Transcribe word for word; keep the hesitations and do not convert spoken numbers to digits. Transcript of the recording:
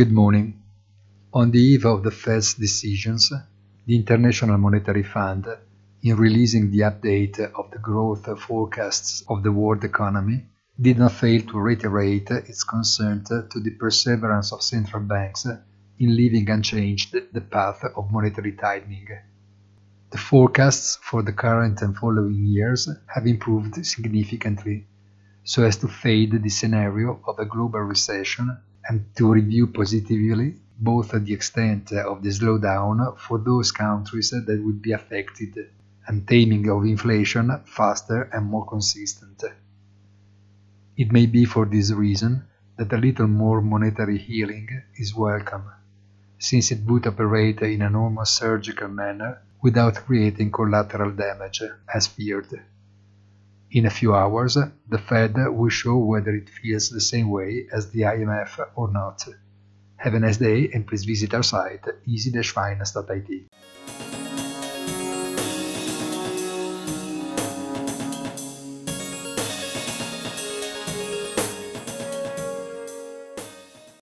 Good morning. On the eve of the Fed's decisions, the International Monetary Fund, in releasing the update of the growth forecasts of the world economy, did not fail to reiterate its concern to the perseverance of central banks in leaving unchanged the path of monetary tightening. The forecasts for the current and following years have improved significantly, so as to fade the scenario of a global recession and to review positively both the extent of the slowdown for those countries that would be affected and taming of inflation faster and more consistent. It may be for this reason that a little more monetary healing is welcome, since it would operate in a normal surgical manner without creating collateral damage, as feared. In a few hours, the Fed will show whether it feels the same way as the I M F or not. Have a nice day and please visit our site easy dash finance dot I T.